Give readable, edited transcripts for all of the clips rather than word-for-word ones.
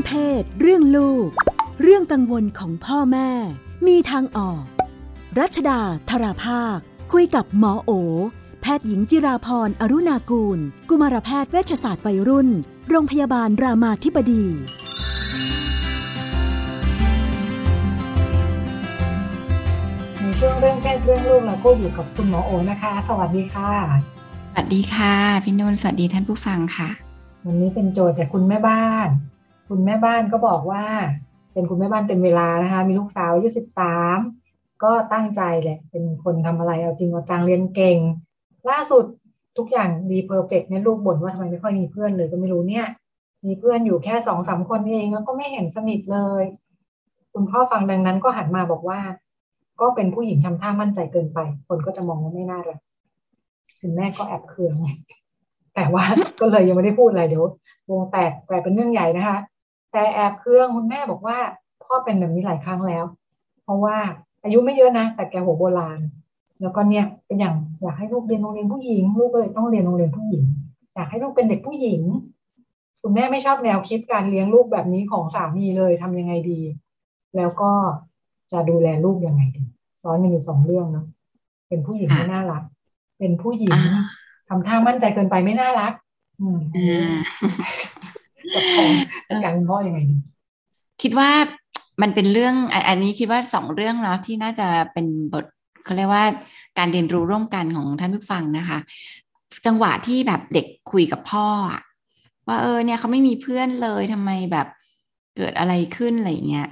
รื่องเพศเรื่องลูกเรื่องกังวลของพ่อแม่มีทางออกรัชดาธราภาคคุยกับหมอโอแพทย์หญิงจิราพรอรุณากูลกุมารแพทย์เวชศาสตร์วัยรุ่นโรงพยาบาลรามาธิบดีในช่วงเรื่องเพศเรื่องลูกเราก็อยู่กับคุณหมอโอนะคะสวัสดีค่ะสวัสดีค่ะพี่นุ่นสวัสดีท่านผู้ฟังค่ะวันนี้เป็นโจทย์จากคุณแม่บ้านคุณแม่บ้านก็บอกว่าเป็นคุณแม่บ้านเต็มเวลานะคะมีลูกสาวอายุ13ก็ตั้งใจแหละเป็นคนทำอะไรเอาจริงเอาจังเรียนเก่งล่าสุดทุกอย่างดีเพอร์เฟกต์เนี่ยลูกบ่นว่าทำไมไม่ค่อยมีเพื่อนเลยก็ไม่รู้เนี่ยมีเพื่อนอยู่แค่ 2-3 คนเองแล้วก็ไม่เห็นสนิทเลยคุณพ่อฟังดังนั้นก็หันมาบอกว่าก็เป็นผู้หญิงทำท่ามั่นใจเกินไปคนก็จะมองว่าไม่น่ารักคุณแม่ก็แอบเคืองแต่ว่าก็เลยยังไม่ได้พูดอะไรเดี๋ยววงแตกกลายเป็นเรื่องใหญ่นะคะแต่แอบเคืองคุณแม่บอกว่าพ่อเป็นแบบนี้หลายครั้งแล้วเพราะว่าอายุไม่เยอะนะแต่แกหัวโบราณแล้วก็เนี่ยเป็นอย่างอยากให้ลูกเรียนโรงเรียนผู้หญิงลูกก็เลยต้องเรียนโรงเรียนผู้หญิงอยากให้ลูกเป็นเด็กผู้หญิงคุณแม่ไม่ชอบแนวคิดการเลี้ยงลูกแบบนี้ของสามีเลยทำยังไงดีแล้วก็จะดูแลลูกยังไงดีซ้อนกันอยู่สองเรื่องเนาะเป็นผู้หญิงไม่น่ารักเป็นผู้หญิงทำท่ามั่นใจเกินไปไม่น่ารักกับการเป็นพ่อยังไงดีคิดว่ามันเป็นเรื่องอันนี้คิดว่าสองเรื่องเนาะที่น่าจะเป็นบทเขาเรียกว่าการเรียนรู้ร่วมกันของท่านผู้ฟังนะคะจังหวะที่แบบเด็กคุยกับพ่อว่าเนี่ยเขาไม่มีเพื่อนเลยทำไมแบบเกิดอะไรขึ้นอะไรอย่างเงี้ย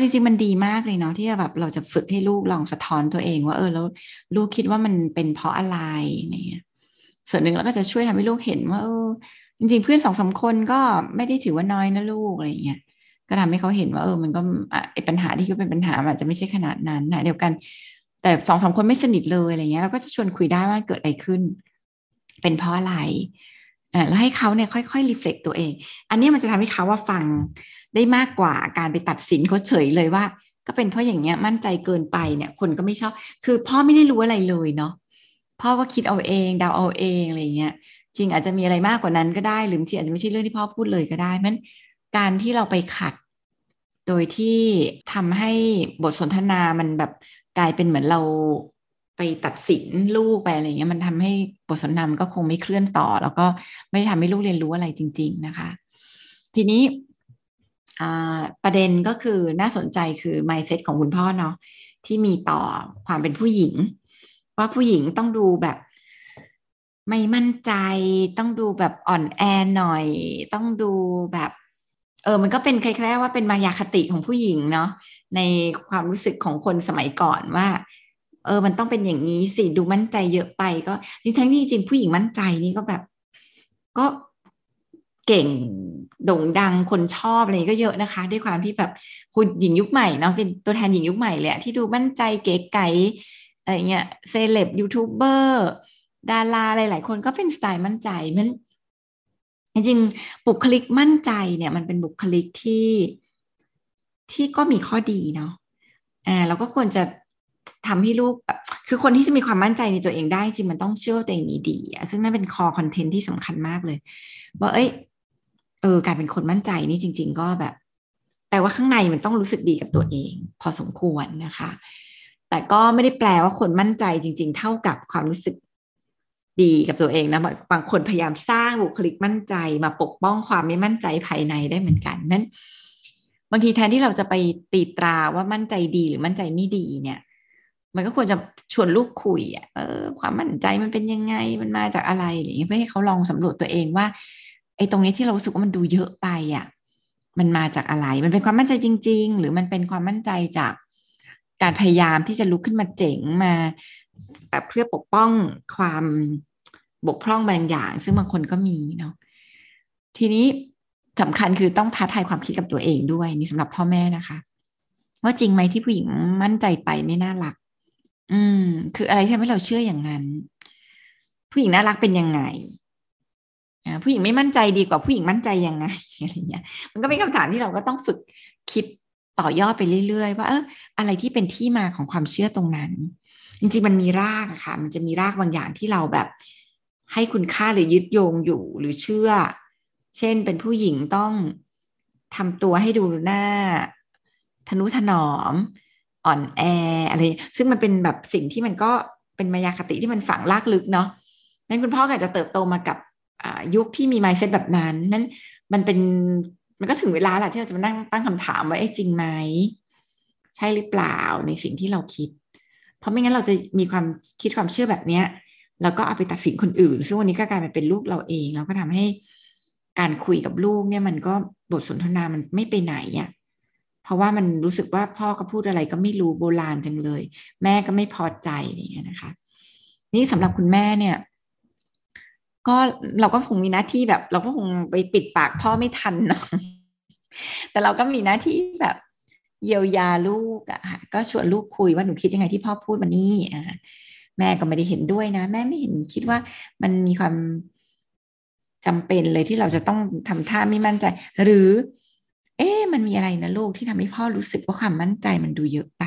จริงๆมันดีมากเลยเนาะที่แบบเราจะฝึกให้ลูกลองสะท้อนตัวเองว่าแล้วลูกคิดว่ามันเป็นเพราะอะไรเนี่ยส่วนหนึ่งเราก็จะช่วยทำให้ลูกเห็นว่าจริงๆเพื่อน 2-3 คนก็ไม่ได้ถือว่าน้อยนะลูกอะไรอย่างเงี้ยก็ทำให้เขาเห็นว่ามันก็ปัญหาที่ก็เป็นปัญหาอาจจะไม่ใช่ขนาดนั้นนะเดียวกันแต่ 2-3 คนไม่สนิทเลยอะไรเงี้ยเราก็จะชวนคุยได้ว่าเกิดอะไรขึ้นเป็นเพราะอะไรแล้วให้เขาเนี่ยค่อยๆรีเฟล็กตัวเองอันนี้มันจะทำให้เขาว่าฟังได้มากกว่าการไปตัดสินเขาเฉยเลยว่าก็เป็นเพราะอย่างเงี้ยมั่นใจเกินไปเนี่ยคนก็ไม่ชอบคือพ่อไม่ได้รู้อะไรเลยเนาะพ่อก็คิดเอาเองเดาเอาเองอะไรเงี้ยจริงอาจจะมีอะไรมากกว่านั้นก็ได้หรือจริงอาจจะไม่ใช่เรื่องที่พ่อพูดเลยก็ได้เพราะฉะนั้นการที่เราไปขัดโดยที่ทำให้บทสนทนามันแบบกลายเป็นเหมือนเราไปตัดสินลูกไปอะไรเงี้ยมันทำให้บทสนทนาก็คงไม่เคลื่อนต่อแล้วก็ไม่ได้ทำให้ลูกเรียนรู้อะไรจริงๆนะคะทีนี้ประเด็นก็คือน่าสนใจคือ mindset ของคุณพ่อเนาะที่มีต่อความเป็นผู้หญิงว่าผู้หญิงต้องดูแบบไม่มั่นใจต้องดูแบบอ่อนแอหน่อยต้องดูแบบมันก็เป็นคล้ายๆว่าเป็นมายาคติของผู้หญิงเนาะในความรู้สึกของคนสมัยก่อนว่ามันต้องเป็นอย่างนี้สิดูมั่นใจเยอะไปก็ทั้งที่จริงผู้หญิงมั่นใจนี่ก็แบบก็เก่งโด่งดังคนชอบอะไรก็เยอะนะคะด้วยความที่แบบคุณหญิงยุคใหม่เนาะเป็นตัวแทนหญิงยุคใหม่แหละที่ดูมั่นใจเก๋ไก๋อะไรเงี้ยเซเลบยูทูบเบอร์ดาราหลายๆคนก็เป็นสไตล์มั่นใจมันจริงบุคลิกมั่นใจเนี่ยมันเป็นบุคลิกที่ก็มีข้อดีเนาะเราก็ควรจะทำให้ลูกแบบคือคนที่จะมีความมั่นใจในตัวเองได้จริงมันต้องเชื่อตัวเองมีดีซึ่งนั่นเป็นคอคอนเทนต์ที่สำคัญมากเลยว่าการเป็นคนมั่นใจนี่จริงๆก็แบบแปลว่าข้างในมันต้องรู้สึกดีกับตัวเองพอสมควรนะคะแต่ก็ไม่ได้แปลว่าคนมั่นใจจริงๆเท่ากับความรู้สึกดีกับตัวเองนะบางคนพยายามสร้างบุคลิกมั่นใจมาปกป้องความไม่มั่นใจภายในได้เหมือนกันนั้นบางทีแทนที่เราจะไปตีตราว่ามั่นใจดีหรือมั่นใจไม่ดีเนี่ยมันก็ควรจะชวนลูกคุยความมั่นใจมันเป็นยังไงมันมาจากอะไรอะไรอย่างเงี้ยเพื่อให้เขาลองสำรวจตัวเองว่าไอ้ตรงนี้ที่เรารู้สึกว่ามันดูเยอะไปมันมาจากอะไรมันเป็นความมั่นใจจริงๆหรือมันเป็นความมั่นใจจากการพยายามที่จะลุกขึ้นมาเจ๋งมาแบบเพื่อปกป้องความบกพร่องบางอย่างซึ่งบางคนก็มีเนาะทีนี้สำคัญคือต้องท้าทายความคิดกับตัวเองด้วยนี่สำหรับพ่อแม่นะคะว่าจริงไหมที่ผู้หญิงมั่นใจไปไม่น่ารักคืออะไรที่ทำให้เราเชื่ออย่างนั้นผู้หญิงน่ารักเป็นยังไงผู้หญิงไม่มั่นใจดีกว่าผู้หญิงมั่นใจยังไงอะไรเงี้ยมันก็เป็นคำถามที่เราก็ต้องฝึกคิดต่อยอดไปเรื่อยๆว่าอะไรที่เป็นที่มาของความเชื่อตรงนั้นจริงๆมันมีรากค่ะมันจะมีรากบางอย่างที่เราแบบให้คุณค่าหรือยึดโยงอยู่หรือเชื่อเช่นเป็นผู้หญิงต้อง ทำตัวให้ดูหน้าทนุถนอมอ่อนแออะไรซึ่งมันเป็นแบบสิ่งที่มันก็เป็นมายาคติที่มันฝังลากลึกเนาะงั้นคุณพ่อก็อาจจะเติบโตมากับยุคที่มี mindset แบบนั้นงั้นมันก็ถึงเวลาแหละที่เราจะมานั่งตั้งคำถามว่าจริงไหมใช่หรือเปล่าในสิ่งที่เราคิดเพราะไม่งั้นเราจะมีความคิดความเชื่อแบบเนี้ยแล้วก็เอาไปตัดสินคนอื่นซึ่งวันนี้ก็กลายเป็นลูกเราเองเราก็ทำให้การคุยกับลูกเนี่ยมันก็บทสนทนามันไม่ไปไหนอ่ะเพราะว่ามันรู้สึกว่าพ่อก็พูดอะไรก็ไม่รู้โบราณจังเลยแม่ก็ไม่พอใจอย่างเงี้ยนะคะนี่สำหรับคุณแม่เนี่ยก็เราก็คงมีหน้าที่แบบเราก็คงไปปิดปากพ่อไม่ทันเนาะแต่เราก็มีหน้าที่แบบเยียวยาลูกอ่ะก็ชวนลูกคุยว่าหนูคิดยังไงที่พ่อพูดวันนี้แม่ก็ไม่ได้เห็นด้วยนะแม่ไม่เห็นคิดว่ามันมีความจำเป็นเลยที่เราจะต้องทำท่าไม่มั่นใจหรือมันมีอะไรนะลูกที่ทำให้พ่อรู้สึกว่าความมั่นใจมันดูเยอะไป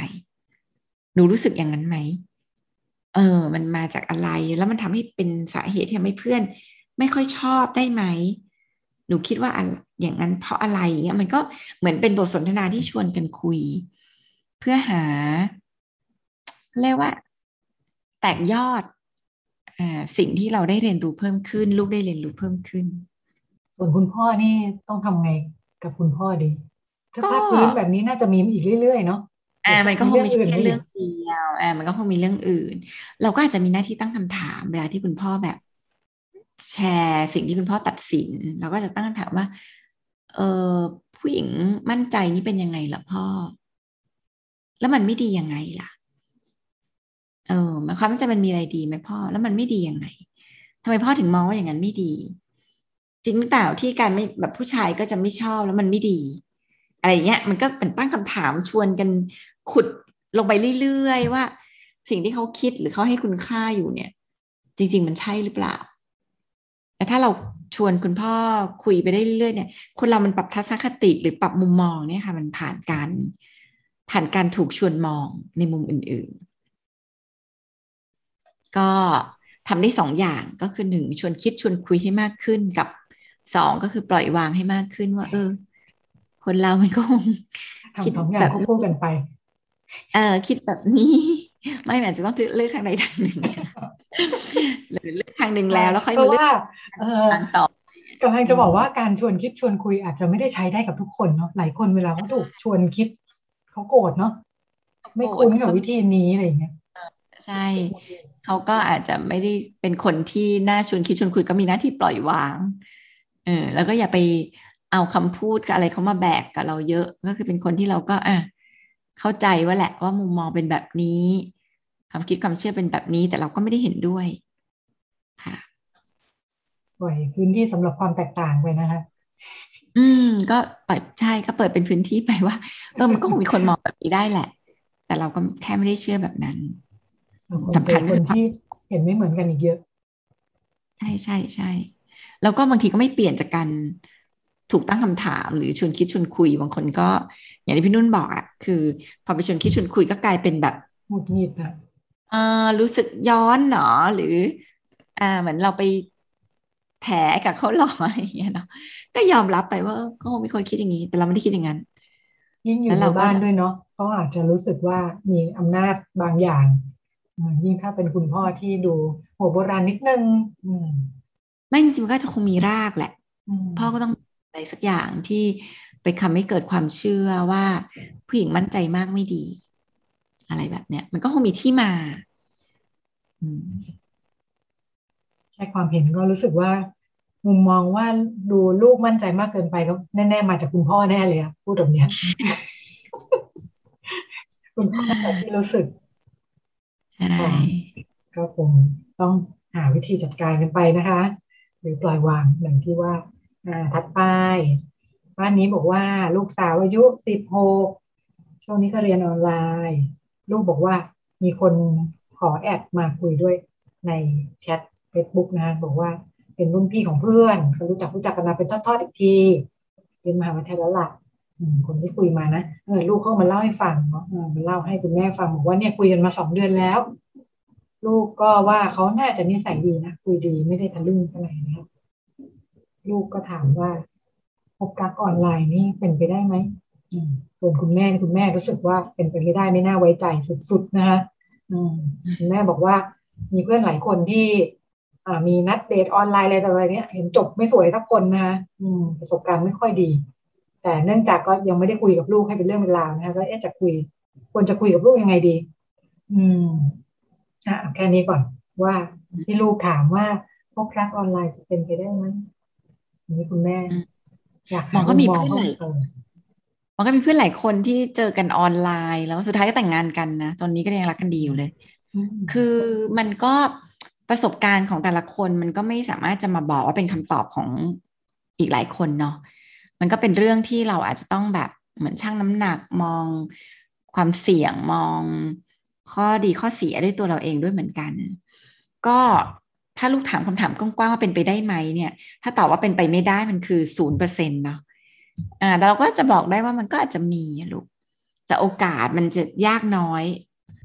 หนูรู้สึกอย่างนั้นไหมมันมาจากอะไรแล้วมันทำให้เป็นสาเหตุที่ทำให้เพื่อนไม่ค่อยชอบได้ไหมหนูคิดว่าอย่างนั้นเพราะอะไรอย่างเงี้ยมันก็เหมือนเป็นบทสนทนาที่ชวนกันคุยเพื่อหาเรียกว่าแตกยอดสิ่งที่เราได้เรียนรู้เพิ่มขึ้นลูกได้เรียนรู้เพิ่มขึ้นส่วนคุณพ่อนี่ต้องทำไงกับคุณพ่อดีถ้าภาพพื้นแบบนี้น่าจะมีอีกเรื่อยๆเนาะมันก็คงไม่ใช่แค่เรื่องเดียวมันก็คงมีเรื่องอื่นเราก็อาจจะมีหน้าที่ตั้งคำถามเวลาที่คุณพ่อแบบแชร์สิ่งที่คุณพ่อตัดสินเราก็จะตั้งคำถามว่าผู้หญิงมั่นใจนี่เป็นยังไงล่ะพ่อแล้วมันไม่ดียังไงล่ะความมั่นใจมันมีอะไรดีไหมพ่อแล้วมันไม่ดียังไงทำไมพ่อถึงมองว่าอย่างนั้นไม่ดีจริงหรือเปล่าที่การไม่แบบผู้ชายก็จะไม่ชอบแล้วมันไม่ดีอะไรเงี้ยมันก็เป็นตั้งคำถามชวนกันขุดลงไปเรื่อยๆว่าสิ่งที่เขาคิดหรือเขาให้คุณค่าอยู่เนี่ยจริงๆมันใช่หรือเปล่าแต่ถ้าเราชวนคุณพ่อคุยไปได้เรื่อยๆเนี่ยคนเรามันปรับทัศนคติหรือปรับมุมมองเนี่ยค่ะมันผ่านการถูกชวนมองในมุมอื่นๆก็ทำได้สองอย่างก็คือหนึ่งชวนคิดชวนคุยให้มากขึ้นกับสองก็คือปล่อยวางให้มากขึ้นว่าคนเรามันก็คิดแบบคู่กันไปคิดแบบนี้ไม่อาจจะต้องเลือกทางใดทางหนึ่งหรือเลือกทางหนึ่งแล้วค่อยมาเลือกทางต่อกำลังจะบอกว่าการชวนคิดชวนคุยอาจจะไม่ได้ใช้ได้กับทุกคนเนาะหลายคนเวลาเขาถูกชวนคิดเขาโกรธเนาะไม่คุ้นกับวิธีนี้อะไรอย่างเงี้ยใช่เขาก็อาจจะไม่ได้เป็นคนที่น่าชวนคิดชวนคุยก็มีหน้าที่ปล่อยวางแล้วก็อย่าไปเอาคำพูดกับอะไรเขามาแบกกับเราเยอะก็คือเป็นคนที่เราก็เข้าใจว่าแหละว่ามุมมองเป็นแบบนี้ความคิดความเชื่อเป็นแบบนี้แต่เราก็ไม่ได้เห็นด้วยค่ะปล่อยพื้นที่สำหรับความแตกต่างไปนะคะก็ปล่อยใช่ก็เปิดเป็นพื้นที่ไปว่ามันก็คงมีคนมองแบบนี้ได้แหละแต่เราก็แค่ไม่ได้เชื่อแบบนั้นสำคัญคนที่เห็นไม่เหมือนกันอีกเยอะใช่ใช่ใช่แล้วก็บางทีก็ไม่เปลี่ยนจากกันถูกตั้งคำถามหรือชวนคิดชวนคุยบางคนก็อย่างที่พี่นุ่นบอกอ่ะคือพอไปชวนคิดชวนคุยก็กลายเป็นแบบหงุดหงิดอ่ะรู้สึกย้อนหนอหรือเหมือนเราไปแถกับเขาหรออะไรอย่างเงี้ยเนาะก็ยอมรับไปว่าก็คงมีคนคิดอย่างนี้แต่เราไม่ได้คิดอย่างนั้นยิ่งอยู่ในบ้านด้วยเนาะก็อาจจะรู้สึกว่ามีอำนาจบางอย่างยิ่งถ้าเป็นคุณพ่อที่ดูหัวโบราณนิดนึงไม่จริงๆก็จะคงมีรากแหละพ่อก็ต้องอะไรสักอย่างที่ไปทำให้เกิดความเชื่อว่าผู้หญิงมั่นใจมากไม่ดีอะไรแบบเนี้ยมันก็คงมีที่มาใช่ความเห็นก็รู้สึกว่ามุมมองว่าดูลูกมั่นใจมากเกินไปก็แน่ๆมาจากคุณพ่อแน่เลยอะพูดแบบเนี้ย คุณพ่อที่รู้สึกใช่ก็คงต้องหาวิธีจัดการกันไปนะคะหรือปล่อยวางอย่างที่ว่าถัดไปบ้านนี้บอกว่าลูกสาวอายุ16ช่วงนี้ก็เรียนออนไลน์ลูกบอกว่ามีคนขอแอดมาคุยด้วยในแชท Facebook นะบอกว่าเป็นรุ่นพี่ของเพื่อนเขารู้จักกันมาเป็นทอดๆอีกทีเรียนมหาวิทยาลัยแล้วล่ะคนที่คุยมานะลูกเขามาเล่าให้ฟังเนาะมาเล่าให้คุณแม่ฟังบอกว่าเนี่ยคุยกันมา2 เดือนแล้วลูกก็ว่าเขาน่าจะนิสัยดีนะคุยดีไม่ได้ทะลึ่งอะไรนะครับลูกก็ถามว่าโห บรักออนไลน์นี่เป็นไปได้ไหมส่วนคุณแม่รู้สึกว่าเป็นไปไม่ได้ไม่น่าไว้ใจสุดๆนะคะคุณแม่บอกว่ามีเพื่อนหลายคนที่มีนัดเดทออนไลน์อะไรต่ออะไรเนี้ยเห็นจบไม่สวยทุกคนนะคะประสบการณ์ไม่ค่อยดีแต่เนื่องจากก็ยังไม่ได้คุยกับลูกให้เป็นเรื่องเป็นราวนะคะก็จะควรจะคุยกับลูกยังไงดีแค่นี้ก่อนว่าที่ลูกถามว่าพบรักออนไลน์จะเป็นไปได้ไหมนี่คุณแม่อยากมันก็มีเพื่อนหลายคนที่เจอกันออนไลน์แล้วสุดท้ายก็แต่งงานกันนะตอนนี้ก็ยังรักกันดีอยู่เลยคือมันก็ประสบการณ์ของแต่ละคนมันก็ไม่สามารถจะมาบอกว่าเป็นคำตอบของอีกหลายคนเนาะมันก็เป็นเรื่องที่เราอาจจะต้องแบบเหมือนชั่งน้ำหนักมองความเสี่ยงมองข้อดีข้อเสียด้วยตัวเราเองด้วยเหมือนกันก็ถ้าลูกถามคำถามกว้างๆว่าเป็นไปได้ไหมเนี่ยถ้าตอบว่าเป็นไปไม่ได้มันคือ 0% เนาะแต่เราก็จะบอกได้ว่ามันก็อาจจะมีลูกแต่โอกาสมันจะยากน้อย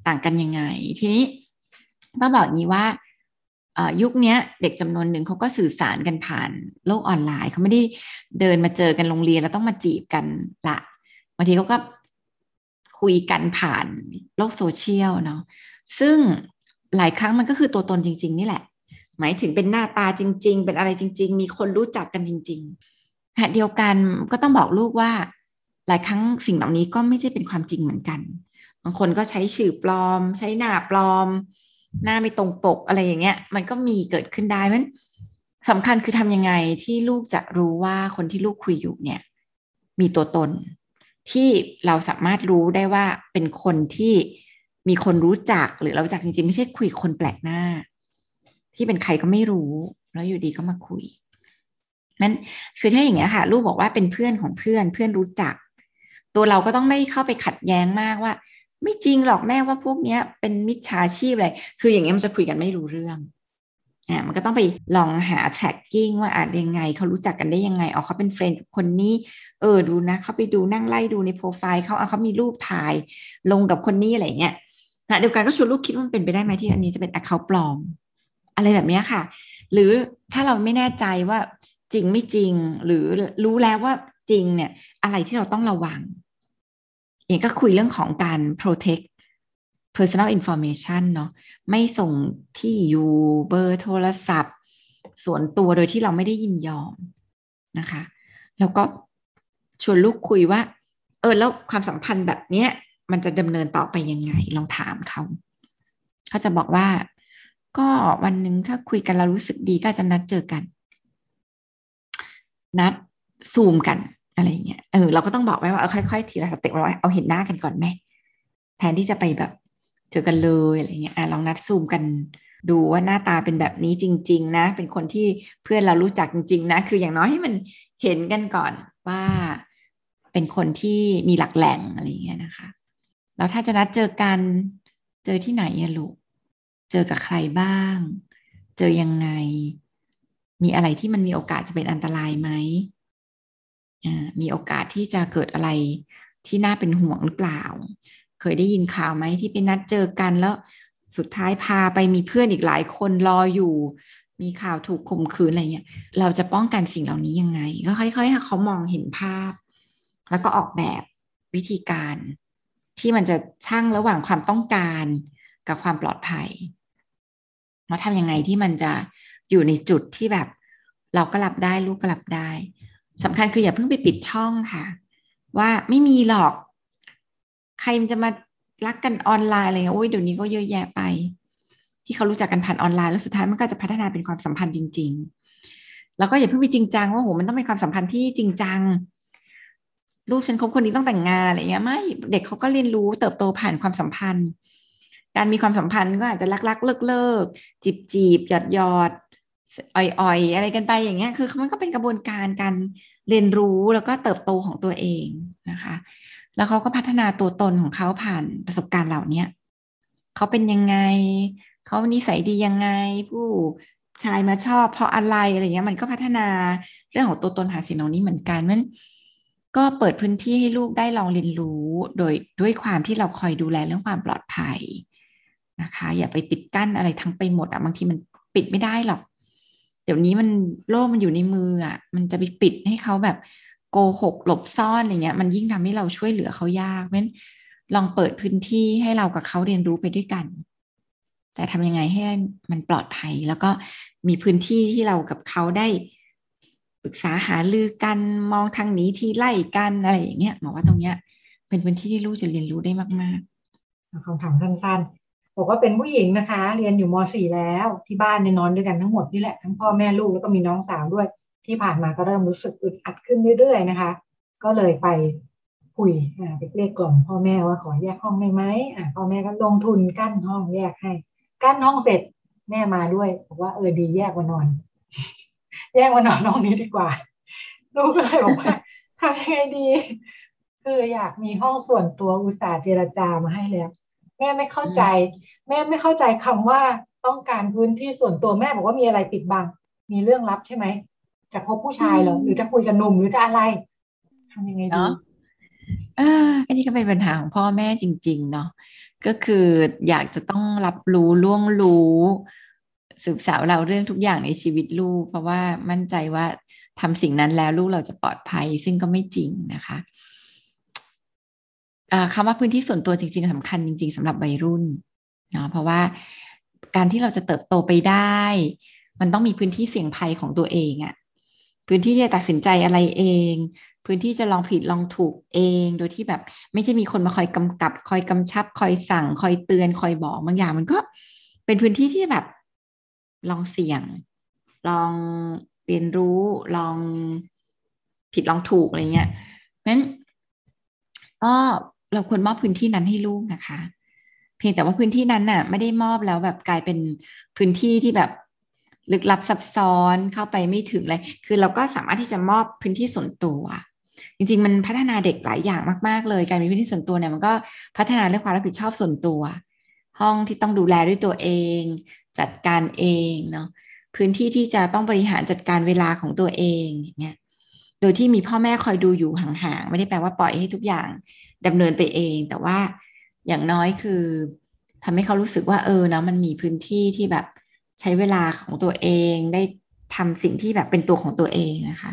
ต่างกันยังไงทีนี้ต้องบอกนี้ว่ายุคนี้เด็กจำนวนหนึ่งเขาก็สื่อสารกันผ่านโลกออนไลน์เขาไม่ได้เดินมาเจอกันโรงเรียนแล้วต้องมาจีบกันละบางทีเขาก็คุยกันผ่านโลกโซเชียลเนาะซึ่งหลายครั้งมันก็คือตัวตนจริงๆนี่แหละหมายถึงเป็นหน้าตาจริงๆเป็นอะไรจริงๆมีคนรู้จักกันจริงๆขณะเดียวกันก็ต้องบอกลูกว่าหลายครั้งสิ่งเหล่านี้ก็ไม่ใช่เป็นความจริงเหมือนกันบางคนก็ใช้ชื่อปลอมใช้หน้าปลอมหน้าไม่ตรงปกอะไรอย่างเงี้ยมันก็มีเกิดขึ้นได้มันสำคัญคือทำยังไงที่ลูกจะรู้ว่าคนที่ลูกคุยอยู่เนี่ยมีตัวตนที่เราสามารถรู้ได้ว่าเป็นคนที่มีคนรู้จักหรือเรารู้จักจริงๆไม่ใช่คุยคนแปลกหน้าที่เป็นใครก็ไม่รู้แล้วอยู่ดีก็มาคุยนั้นคือถ้าอย่างเงี้ยค่ะลูกบอกว่าเป็นเพื่อนของเพื่อนเพื่อนรู้จักตัวเราก็ต้องไม่เข้าไปขัดแย้งมากว่าไม่จริงหรอกแม่ว่าพวกเนี้ยเป็นมิจฉาชีพอะไรคืออย่างเงี้ยมันจะคุยกันไม่รู้เรื่องมันก็ต้องไปลองหา tracking ว่าอ่านยังไงเขารู้จักกันได้ยังไงอ๋อเขาเป็นเฟรนด์กับคนนี้ดูนะเขาไปดูนั่งไล่ดูในโปรไฟล์เขาเขามีรูปถ่ายลงกับคนนี้อะไรเงี้ยเดียวกันก็ชวนลูกคิดว่ามันเป็นไปได้ไหมที่อันนี้จะเป็น account ปลอมอะไรแบบนี้ค่ะหรือถ้าเราไม่แน่ใจว่าจริงไม่จริงหรือรู้แล้วว่าจริงเนี่ยอะไรที่เราต้องระวังอย่างก็คุยเรื่องของการ protect personal information เนาะไม่ส่งที่อยู่เบอร์โทรศัพท์ส่วนตัวโดยที่เราไม่ได้ยินยอมนะคะแล้วก็ชวนลูกคุยว่าแล้วความสัมพันธ์แบบเนี้ยมันจะดำเนินต่อไปยังไงลองถามเขาจะบอกว่าก็วันหนึ่งถ้าคุยกันเรารู้สึกดีก็จะนัดเจอกันนัดซูมกันอะไรอย่างเงี้ยเราก็ต้องบอกไว้ว่าค่อยๆทีละสเต็ปเราเอาเห็นหน้ากันก่อนไหมแทนที่จะไปแบบเจอกันเลยอะไรเงี้ยลองนัดซูมกันดูว่าหน้าตาเป็นแบบนี้จริงๆนะเป็นคนที่เพื่อนเรารู้จักจริงๆนะคืออย่างน้อยให้มันเห็นกันก่อนว่าเป็นคนที่มีหลักแหล่งอะไรเงี้ยนะคะแล้วถ้าจะนัดเจอกันเจอที่ไหนลูกเจอกับใครบ้างเจอยังไงมีอะไรที่มันมีโอกาสจะเป็นอันตรายไหมมีโอกาสที่จะเกิดอะไรที่น่าเป็นห่วงหรือเปล่าเคยได้ยินข่าวไหมที่ไปนัดเจอกันแล้วสุดท้ายพาไปมีเพื่อนอีกหลายคนรออยู่มีข่าวถูกข่มขืนอะไรเงี้ยเราจะป้องกันสิ่งเหล่านี้ยังไงก็ค่อยๆให้เขามองเห็นภาพแล้วก็ออกแบบวิธีการที่มันจะชั่งระหว่างความต้องการกับความปลอดภัยเราทำยังไงที่มันจะอยู่ในจุดที่แบบเราก็รับได้ลูกก็รับได้สำคัญคืออย่าเพิ่งไปปิดช่องค่ะว่าไม่มีหรอกใครมันจะมารักกันออนไลน์อะไรเงี้ยโอ้ยเดี๋ยวนี้ก็เยอะแยะไปที่เขารู้จักกันผ่านออนไลน์แล้วสุดท้ายมันก็จะพัฒนาเป็นความสัมพันธ์จริงๆแล้วก็อย่าเพิ่งไปจริงจังว่าโหมันต้องเป็นความสัมพันธ์ที่จริงจังลูกฉันคบคนนี้ต้องแต่งงานอะไรเงี้ยไม่เด็กเขาก็เรียนรู้เติบโตผ่านความสัมพันธ์การมีความสัมพันธ์ก็อาจจะรักๆเลิกๆจีบหยอดอ่อยๆอะไรกันไปอย่างเงี้ยคือมันก็เป็นกระบวนการการเรียนรู้แล้วก็เติบโตของตัวเองนะคะแล้วเขาก็พัฒนาตัวตนของเขาผ่านประสบการณ์เหล่านี้เขาเป็นยังไงเขานิสัยดียังไงผู้ชายมาชอบเพราะอะไรอะไรเงี้ยมันก็พัฒนาเรื่องของตัวตนหาสิ่งเหล่านี้เหมือนกันมันก็เปิดพื้นที่ให้ลูกได้ลองเรียนรู้โดยด้วยความที่เราคอยดูแลเรื่องความปลอดภัยนะคะอย่าไปปิดกั้นอะไรทั้งไปหมดอ่ะบางทีมันปิดไม่ได้หรอกเดี๋ยวนี้มันโลกมันอยู่ในมืออ่ะมันจะไปปิดให้เขาแบบ โกหกหลบซ่อนอะไรเงี้ยมันยิ่งทำให้เราช่วยเหลือเขายากเพราะฉะนั้นลองเปิดพื้นที่ให้เรากับเขาเรียนรู้ไปด้วยกันแต่ทำยังไงให้มันปลอดภัยแล้วก็มีพื้นที่ที่เรากับเขาได้ปรึกษาหารือกันมองทางหนีทีไล่กันอะไรอย่างเงี้ยหมอว่าตรงเนี้ยเป็นพื้นที่ที่ลูกจะเรียนรู้ได้มากๆคำถามสั้นๆบอกว่าเป็นผู้หญิงนะคะเรียนอยู่ม.4 แล้วที่บ้านเนี่ยนอนด้วยกันทั้งหมดนี่แหละทั้งพ่อแม่ลูกแล้วก็มีน้องสาวด้วยที่ผ่านมาก็เริ่มรู้สึกอึดอัดขึ้นเรื่อยๆนะคะก็เลยไปคุยไปเกลี้ยกล่อมพ่อแม่ว่าขอแยกห้องได้ไหมพ่อแม่ก็ลงทุนกั้นห้องแยกให้กั้นห้องเสร็จแม่มาด้วยบอกว่าดีแยกมานอนห้องนี้ดีกว่าลูกก็เลยบอกว่าทำยังไงดีคืออยากมีห้องส่วนตัวอุตส่าห์เจรจามาให้แล้วแม่ไม่เข้าใจคำว่าต้องการพื้นที่ส่วนตัวแม่บอกว่ามีอะไรปิดบังมีเรื่องลับใช่ไหมจะพบผู้ชายหรือจะคุยกับหนุ่มหรือจะอะไรทำยังไงดีอันนี้ก็เป็นปัญหาของพ่อแม่จริงๆเนาะก็คืออยากจะต้องรับรู้ล่วงรู้สืบสาวเราเรื่องทุกอย่างในชีวิตลูกเพราะว่ามั่นใจว่าทำสิ่งนั้นแล้วลูกเราจะปลอดภัยซึ่งก็ไม่จริงนะคะคำว่าพื้นที่ส่วนตัวจริงๆสำคัญจริงๆสำหรับวัยรุ่นเนาะเพราะว่าการที่เราจะเติบโตไปได้มันต้องมีพื้นที่เสี่ยงภัยของตัวเองอะพื้นที่จะตัดสินใจอะไรเองพื้นที่จะลองผิดลองถูกเองโดยที่แบบไม่ใช่มีคนมาคอยกำกับคอยกำชับคอยสั่งคอยเตือนคอยบอกบางอย่างมันก็เป็นพื้นที่ที่แบบลองเสี่ยงลองเรียนรู้ลองผิดลองถูกอะไรเงี้ยเพราะฉะนั้นก็เราควรมอบพื้นที่นั้นให้ลูกนะคะเพียงแต่ว่าพื้นที่นั้นน่ะไม่ได้มอบแล้วแบบกลายเป็นพื้นที่ที่แบบลึกลับซับซ้อนเข้าไปไม่ถึงเลยคือเราก็สามารถที่จะมอบพื้นที่ส่วนตัวจริงๆมันพัฒนาเด็กหลายอย่างมากๆเลยการมีพื้นที่ส่วนตัวเนี่ยมันก็พัฒนาเรื่องความรับผิดชอบส่วนตัวห้องที่ต้องดูแลด้วยตัวเองจัดการเองเนาะพื้นที่ที่จะต้องบริหารจัดการเวลาของตัวเองอย่างเงี้ยโดยที่มีพ่อแม่คอยดูอยู่ห่างๆไม่ได้แปลว่าปล่อยให้ทุกอย่างดำเนินไปเองแต่ว่าอย่างน้อยคือทำให้เขารู้สึกว่าเนาะมันมีพื้นที่ที่แบบใช้เวลาของตัวเองได้ทำสิ่งที่แบบเป็นตัวของตัวเองนะคะ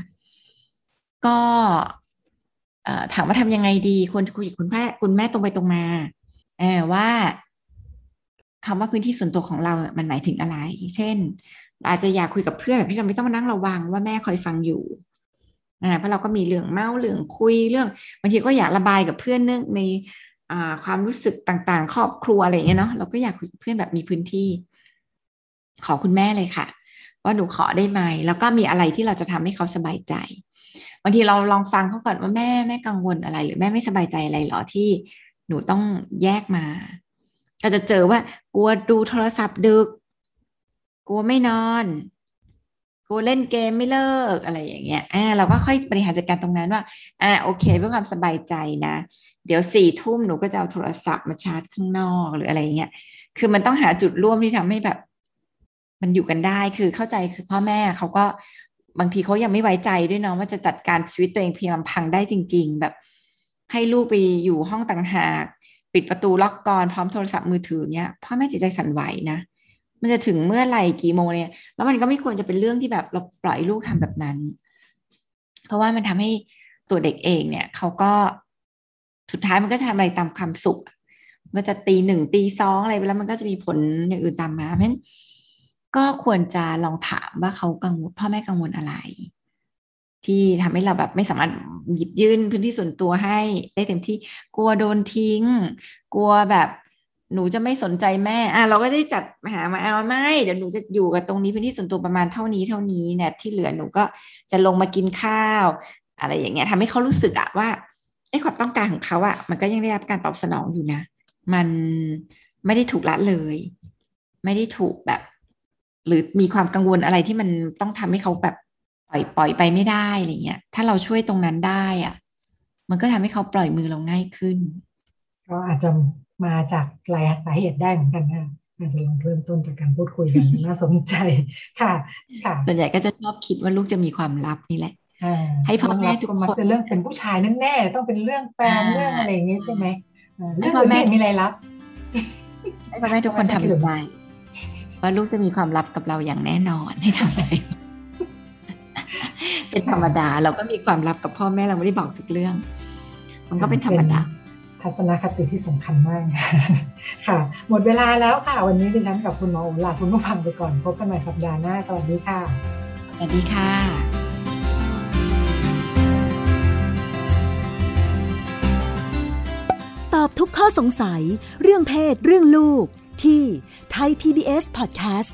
ก็ถามว่าทำยังไงดีควรจะคุยกับคุณแม่ตรงไปตรงมาว่าคำว่าพื้นที่ส่วนตัวของเรามันหมายถึงอะไรเช่นอาจจะอยากคุยกับเพื่อนแบบที่เราไม่ต้องมานั่งระวังว่าแม่คอยฟังอยู่เพราะเราก็มีเรื่องเมาเรื่องคุยเรื่องบางทีก็อยากระบายกับเพื่อนเรื่องในความรู้สึกต่างๆครอบครัวอะไรอย่างเงี้ยเนาะเราก็อยากคุยกับเพื่อนแบบมีพื้นที่ขอคุณแม่เลยค่ะว่าหนูขอได้ไหมแล้วก็มีอะไรที่เราจะทำให้เขาสบายใจบางทีเราลองฟังเขาก่อนว่าแม่กังวลอะไรหรือแม่ไม่สบายใจอะไรหรอที่หนูต้องแยกมาเราจะเจอว่ากลัวดูโทรศัพท์ดึกกลัวไม่นอนกลัวเล่นเกมไม่เลิกอะไรอย่างเงี้ยเราก็ค่อยบริหารจัดการตรงนั้นว่าโอเคเพื่อความสบายใจนะเดี๋ยว 22:00 นหนูก็จะเอาโทรศัพท์มาชาร์จข้างนอกหรืออะไรเงี้ยคือมันต้องหาจุดร่วมที่ทำให้แบบมันอยู่กันได้คือเข้าใจคือพ่อแม่เขาก็บางทีเขายังไม่ไว้ใจด้วยเนาะว่าจะจัดการชีวิตตัวเองเพียงลำพังได้จริงๆแบบให้ลูกไปอยู่ห้องต่างหากปิดประตูล็อกกรพร้อมโทรศัพท์มือถือเนี่ยพ่อแม่จิตใจสั่นไหวนะมันจะถึงเมื่อไหร่กี่โมงเนี่ยแล้วมันก็ไม่ควรจะเป็นเรื่องที่แบบเราปล่อยลูกทำแบบนั้นเพราะว่ามันทำให้ตัวเด็กเองเนี่ยเขาก็สุดท้ายมันก็จะทำอะไรตามความสุขก็จะตีหนึ่งตีสองอะไรไปแล้วมันก็จะมีผลอย่างอื่นตามมาเพราะฉะนั้นก็ควรจะลองถามว่าเขากังวลพ่อแม่กังวลอะไรที่ทำให้เราแบบไม่สามารถหยิบยื่นพื้นที่ส่วนตัวให้ได้เต็มที่กลัวโดนทิ้งกลัวแบบหนูจะไม่สนใจแม่เราก็ได้จัดหามาเอาไม่เดี๋ยวหนูจะอยู่กับตรงนี้พื้นที่ส่วนตัวประมาณเท่านี้เนี่ยที่เหลือหนูก็จะลงมากินข้าวอะไรอย่างเงี้ยทำให้เขารู้สึกว่าความต้องการของเขามันก็ยังได้รับการตอบสนองอยู่นะมันไม่ได้ถูกละเลยไม่ได้ถูกแบบหรือมีความกังวลอะไรที่มันต้องทำให้เขาแบบปล่อยไปไม่ได้อะไรเงี้ยถ้าเราช่วยตรงนั้นได้มันก็ทำให้เขาปล่อยมือเราง่ายขึ้นก็อาจจะมาจากหลายสาเหตุได้เหมือนกันนะอาจจะลองเริ่มต้นจากการพูดคุยกัน น่าสนใจค่ะค่ะส่วนใหญ่ก็จะชอบคิดว่าลูกจะมีความลับนี่แหละให้พ่อแม่ทุกคนเป็นเรื่องเป็นผู้ชายแน่ๆต้องเป็นเรื่องแฟนเรื่องอะไรอย่างเงี้ยใช่ไหมเรื่องพ่อแม่มีอะไรลับให้พ่อแม่ทุกคนทำใจว่าลูกจะมีความลับกับเราอย่างแน่นอนให้ทำใจ เป็นธรรมดาเราก็มีความลับกับพ่อแม่เราไม่ได้บอกทุกเรื่องมันก็เป็นธรรมดาทัศนคติที่สำคัญมากค่ะหมดเวลาแล้วค่ะวันนี้ดิฉันกับคุณหมอโอลาคุณผู้ฟังไปก่อนพบกันใหม่สัปดาห์หน้าสวัสดีค่ะสวัสดีค่ะตอบทุกข้อสงสัยเรื่องเพศเรื่องลูกที่ Thai PBS Podcast